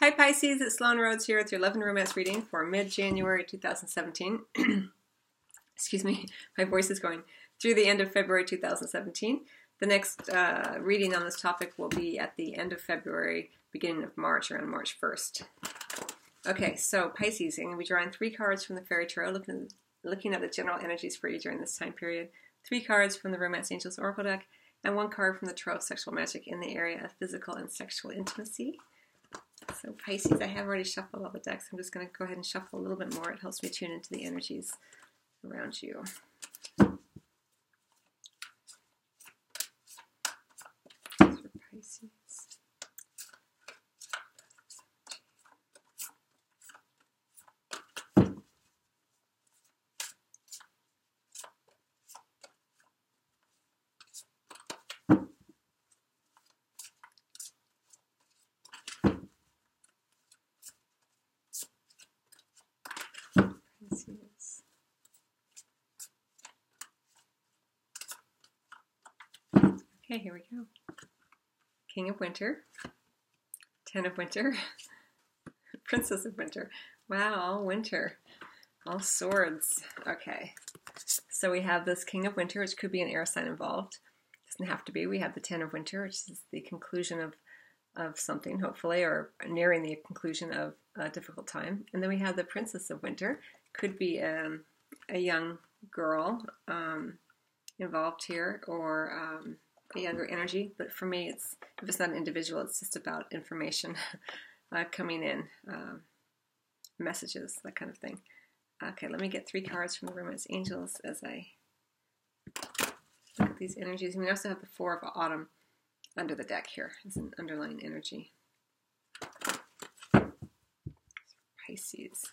Hi Pisces, it's Sloan Rhodes here with your love and romance reading for mid-January 2017. Excuse me, my voice is going. Through the end of February 2017. The next reading on this topic will be at the end of February, beginning of March, around March 1st. Okay, so Pisces, I'm going to be drawing three cards from the Fairy Tarot, looking at the general energies for you during this time period. Three cards from the Romance Angels Oracle Deck, and one card from the Tarot of Sexual Magic in the area of physical and sexual intimacy. So Pisces, I have already shuffled all the decks. I'm just going to go ahead and shuffle a little bit more. It helps me tune into the energies around you. That's for Pisces. Okay, here we go. King of Winter, Ten of Winter, Princess of Winter. Wow, all winter, all swords. Okay, so we have this King of Winter, which could be an air sign involved. Doesn't have to be. We have the Ten of Winter, which is the conclusion of something, hopefully, or nearing the conclusion of a difficult time. And then we have the Princess of Winter. Could be a young girl involved here, or a younger energy. But for me, it's, if it's not an individual, it's just about information coming in, messages, that kind of thing. Okay, let me get three cards from the Romance Angels as I look at these energies. And we also have the Four of Autumn under the deck here. It's an underlying energy. Pisces.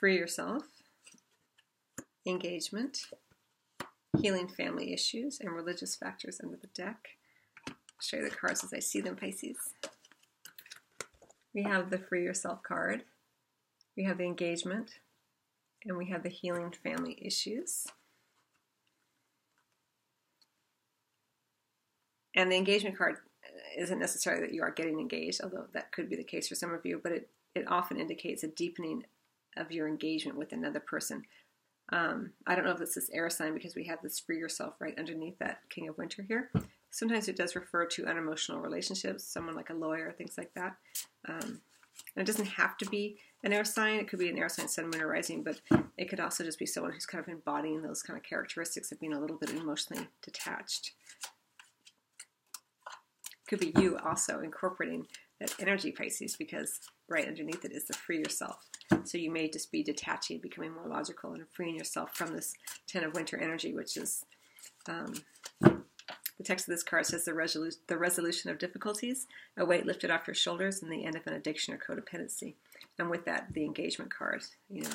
Free yourself, engagement, healing family issues, and religious factors under the deck. I'll show you the cards as I see them, Pisces. We have the Free Yourself card, we have the engagement, and we have the healing family issues. And the engagement card isn't necessarily that you are getting engaged, although that could be the case for some of you, but it often indicates a deepening of your engagement with another person. I don't know if this is air sign, because we have this Free Yourself right underneath that King of Winter here. Sometimes it does refer to unemotional relationships, someone like a lawyer, things like that. And it doesn't have to be an air sign. It could be an air sign, sun, moon, or rising, but it could also just be someone who's kind of embodying those kind of characteristics of being a little bit emotionally detached. Could be you also incorporating that energy, Pisces, because right underneath it is the Free Yourself. So you may just be detaching, becoming more logical, and freeing yourself from this Ten of Winter energy, which is, the text of this card says, the resolution of difficulties, a weight lifted off your shoulders, and the end of an addiction or codependency. And with that, the engagement card, you know,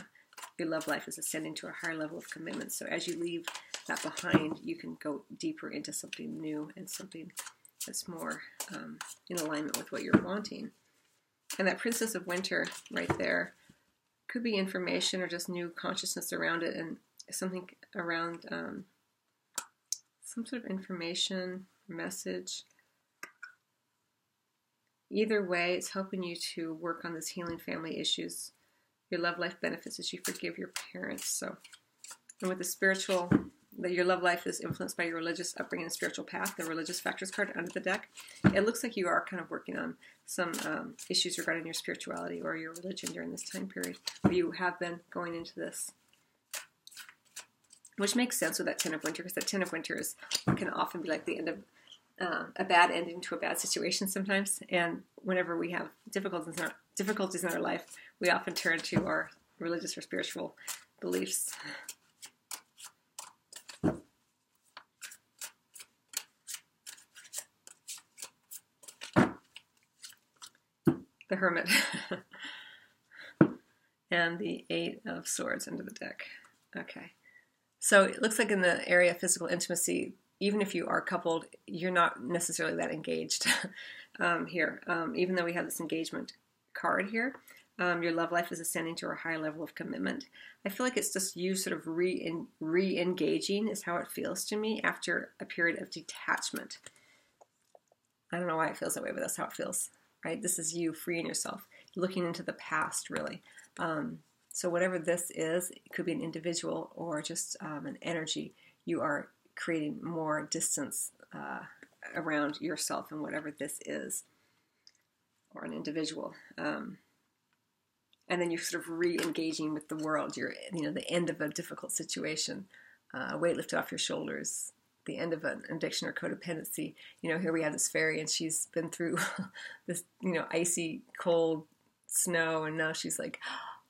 your love life is ascending to a higher level of commitment. So as you leave that behind, you can go deeper into something new and something that's more in alignment with what you're wanting. And that Princess of Winter right there could be information or just new consciousness around it, and something around some sort of information, message. Either way, it's helping you to work on this healing family issues. Your love life benefits as you forgive your parents. So, and with the spiritual, that your love life is influenced by your religious upbringing and spiritual path, the religious factors card under the deck. It looks like you are kind of working on some issues regarding your spirituality or your religion during this time period, or you have been going into this. Which makes sense with that Ten of Winter, because that Ten of Winter is, can often be like the end of a bad ending to a bad situation sometimes. And whenever we have difficulties in our life, we often turn to our religious or spiritual beliefs. The Hermit, and the Eight of Swords under the deck. Okay, so it looks like in the area of physical intimacy, even if you are coupled, you're not necessarily that engaged here. Even though we have this engagement card here, Your love life is ascending to a higher level of commitment. I feel like it's just you sort of re-engaging is how it feels to me after a period of detachment. I don't know why it feels that way, but that's how it feels, right? This is you freeing yourself, looking into the past, really. So whatever this is, it could be an individual or just an energy. You are creating more distance around yourself and whatever this is, or an individual. And then you're sort of re-engaging with the world. You're, you know, the end of a difficult situation, a weight lifted off your shoulders, the end of an addiction or codependency. You know, here we have this fairy, and she's been through this, you know, icy, cold snow, and now she's like,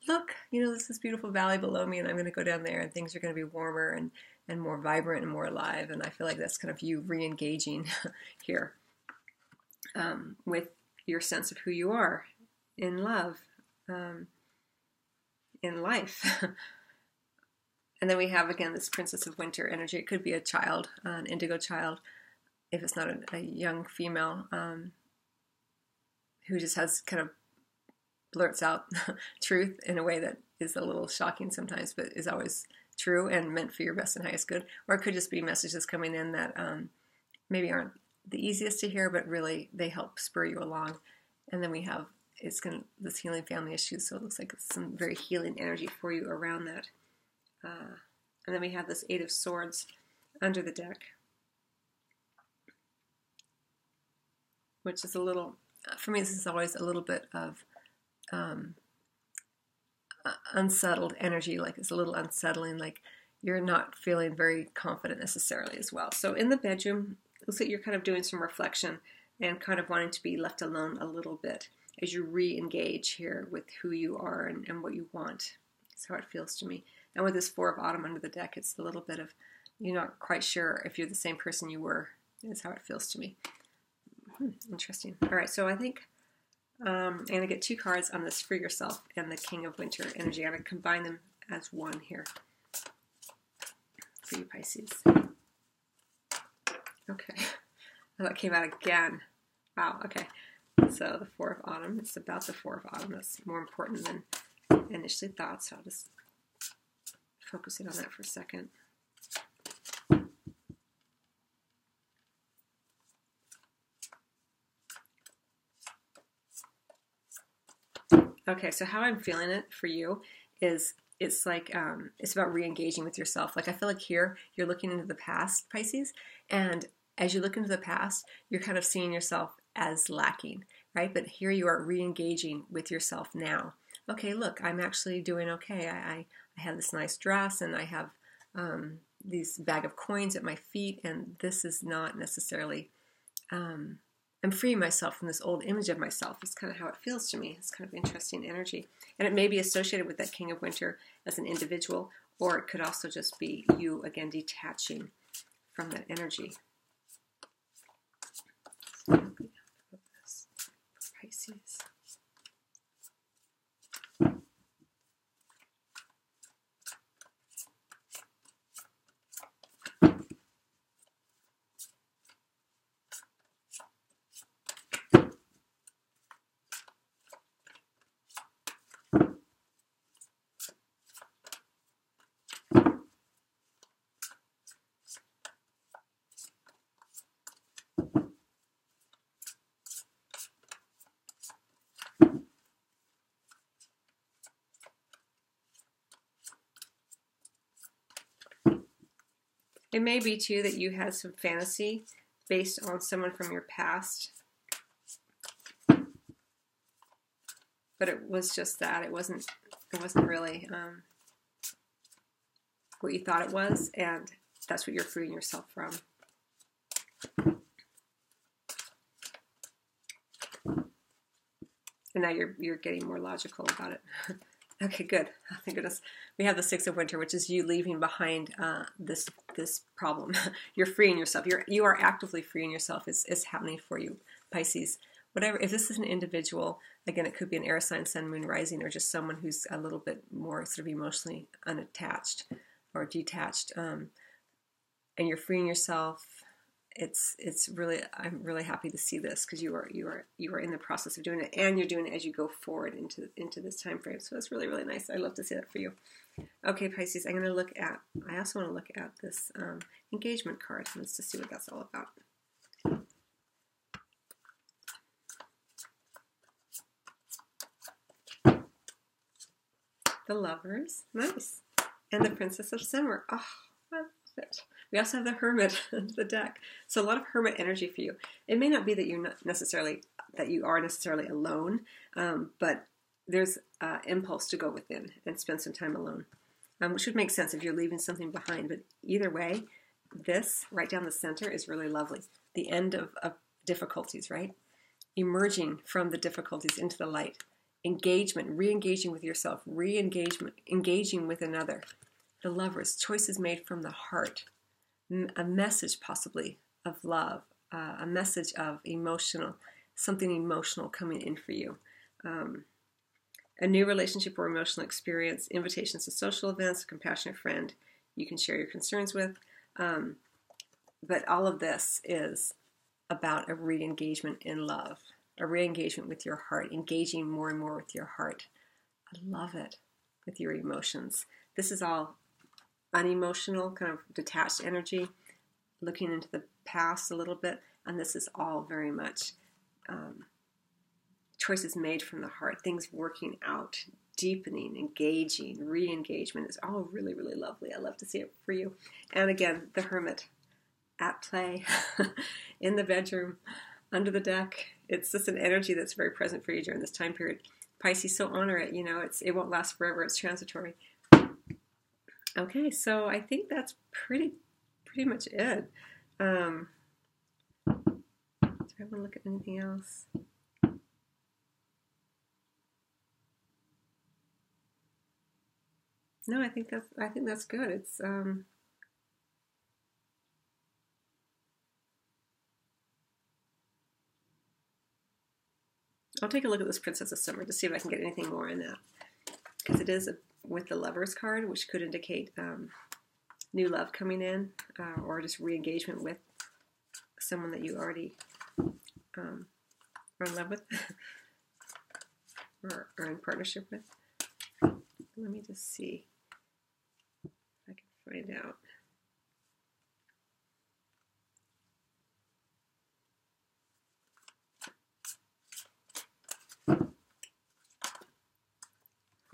look, you know, there's this beautiful valley below me, and I'm going to go down there, and things are going to be warmer and more vibrant and more alive. And I feel like that's kind of you re-engaging here with your sense of who you are in love, in life. And then we have, again, this Princess of Winter energy. It could be a child, an indigo child, if it's not a young female, who just has kind of blurts out truth in a way that is a little shocking sometimes, but is always true and meant for your best and highest good. Or it could just be messages coming in that maybe aren't the easiest to hear, but really they help spur you along. And then we have this healing family issue, so it looks like it's some very healing energy for you around that. And then we have this Eight of Swords under the deck, which is a little, for me, this is always a little bit of unsettled energy. Like, it's a little unsettling, like you're not feeling very confident necessarily as well. So in the bedroom, it looks like you're kind of doing some reflection and kind of wanting to be left alone a little bit as you re-engage here with who you are and what you want. That's how it feels to me. And with this Four of Autumn under the deck, it's a little bit of, you're not quite sure if you're the same person you were, is how it feels to me. Interesting. All right, so I think I'm going to get two cards on this Free Yourself and the King of Winter energy. I'm going to combine them as one here for you Pisces. Okay. Oh, that came out again. Wow, okay. So the Four of Autumn, it's about the Four of Autumn. That's more important than initially thought, so I'll just focusing on that for a second. Okay, so how I'm feeling it for you is it's like it's about re-engaging with yourself. Like, I feel like here you're looking into the past, Pisces, and as you look into the past, you're kind of seeing yourself as lacking, right? But here you are re-engaging with yourself now. Okay, look, I'm actually doing okay. I have this nice dress, and I have these bag of coins at my feet, and this is not necessarily, I'm freeing myself from this old image of myself. It's kind of how it feels to me. It's kind of interesting energy. And it may be associated with that King of Winter as an individual, or it could also just be you, again, detaching from that energy. Pisces. It may be, too, that you had some fantasy based on someone from your past. But it was just that. It wasn't really what you thought it was, and that's what you're freeing yourself from. And now you're getting more logical about it. Okay, good. Oh, thank goodness. We have the Six of Winter, which is you leaving behind this problem. You're freeing yourself. You are actively freeing yourself. It's happening for you, Pisces. Whatever. If this is an individual, again, it could be an air sign, sun, moon, rising, or just someone who's a little bit more sort of emotionally unattached or detached. And you're freeing yourself it's really, I'm really happy to see this, because you are in the process of doing it, and you're doing it as you go forward into this time frame. So that's really, really nice. I'd love to see that for you. Okay, Pisces, I'm going to look at, I also want to look at this engagement card. Let's just see what that's all about. The Lovers, nice. And the Princess of Summer. Oh, I love it. We also have the Hermit on the deck. So a lot of Hermit energy for you. It may not be that you're not necessarily, that you are necessarily alone, but there's impulse to go within and spend some time alone, which would make sense if you're leaving something behind. But either way, this right down the center is really lovely. The end of difficulties, right? Emerging from the difficulties into the light. Engagement, re-engaging with yourself, re-engagement, engaging with another. The Lovers, choices made from the heart. A message possibly of love, a message of emotional, something emotional coming in for you. A new relationship or emotional experience, invitations to social events, a compassionate friend you can share your concerns with. But all of this is about a re-engagement in love, a re-engagement with your heart, engaging more and more with your heart. I love it, with your emotions. This is all unemotional, kind of detached energy, looking into the past a little bit, and this is all very much choices made from the heart, things working out, deepening, engaging, re-engagement. It's all really, really lovely. I love to see it for you. And again, the Hermit at play, in the bedroom, under the deck. It's just an energy that's very present for you during this time period. Pisces, so honor it. You know, it won't last forever. It's transitory. Okay, so I think that's pretty much it. Do I want to look at anything else? No, I think that's good. It's I'll take a look at this Princess of Summer to see if I can get anything more in that, because it is with the Lovers card, which could indicate new love coming in, or just re-engagement with someone that you already are in love with or are in partnership with. Let me just see if I can find out.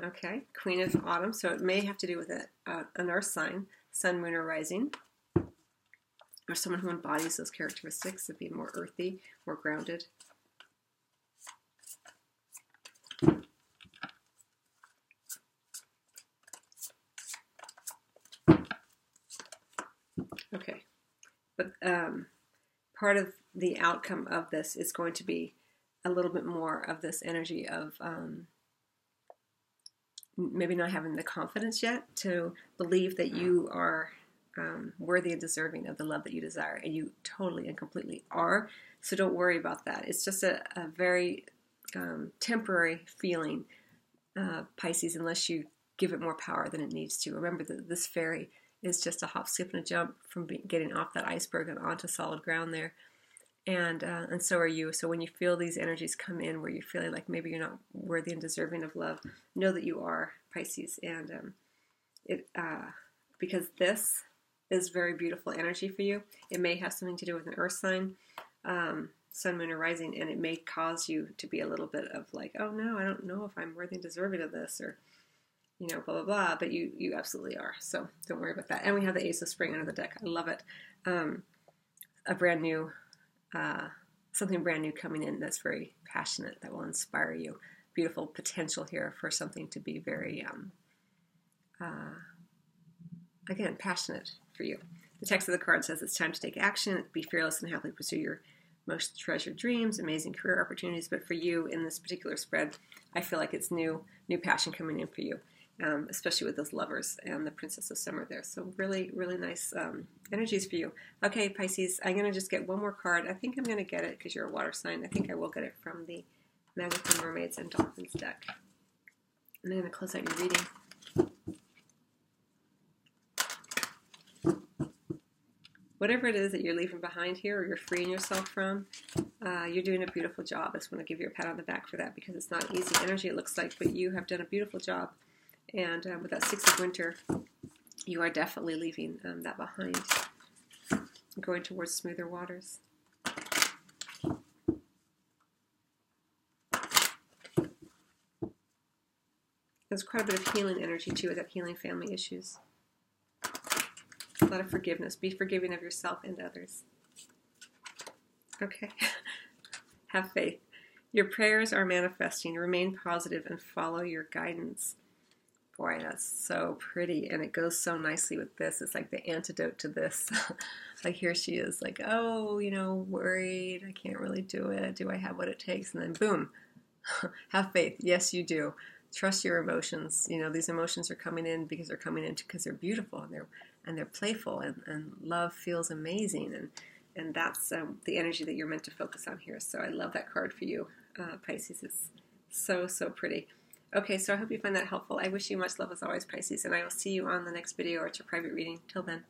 Okay, Queen of Autumn, so it may have to do with an earth sign, sun, moon, or rising, or someone who embodies those characteristics of being more earthy, more grounded. Okay, but part of the outcome of this is going to be a little bit more of this energy of maybe not having the confidence yet to believe that you are worthy and deserving of the love that you desire, and you totally and completely are. So don't worry about that. It's just a very temporary feeling, Pisces, unless you give it more power than it needs to. Remember that this fairy is just a hop, skip, and a jump from getting off that iceberg and onto solid ground there. And so are you. So when you feel these energies come in where you're feeling like maybe you're not worthy and deserving of love, know that you are, Pisces, and because this is very beautiful energy for you. It may have something to do with an earth sign, sun, moon, or rising, and it may cause you to be a little bit of like, oh no, I don't know if I'm worthy and deserving of this, or you know, blah, blah, blah, but you absolutely are. So don't worry about that. And we have the Ace of Spring under the deck. I love it. A brand new... something brand new coming in that's very passionate, that will inspire you. Beautiful potential here for something to be very, again, passionate for you. The text of the card says it's time to take action, be fearless and happily pursue your most treasured dreams, amazing career opportunities. But for you in this particular spread, I feel like it's new passion coming in for you, especially with those Lovers and the Princess of Summer there. So really, really nice energies for you. Okay, Pisces, I'm going to just get one more card. I think I'm going to get it because you're a water sign. I think I will get it from the Magical Mermaids and Dolphins deck. And I'm going to close out your reading. whatever it is that you're leaving behind here or you're freeing yourself from, you're doing a beautiful job. I just want to give you a pat on the back for that because it's not easy energy, it looks like, but you have done a beautiful job. And with that Six of Winter, you are definitely leaving that behind, going towards smoother waters. There's quite a bit of healing energy, too, with that healing family issues. A lot of forgiveness. Be forgiving of yourself and others. Okay. Have faith. Your prayers are manifesting. Remain positive and follow your guidance. Boy, that's so pretty, and it goes so nicely with this. It's like the antidote to this. Like here she is, like, oh, you know, worried. I can't really do it. Do I have what it takes? And then boom. Have faith. Yes, you do. Trust your emotions. You know, these emotions are coming in because they're coming in because they're beautiful and they're playful, and love feels amazing, and that's the energy that you're meant to focus on here. So I love that card for you, Pisces. It's so, so pretty. Okay, so I hope you find that helpful. I wish you much love as always, Pisces, and I will see you on the next video or at your private reading. Till then.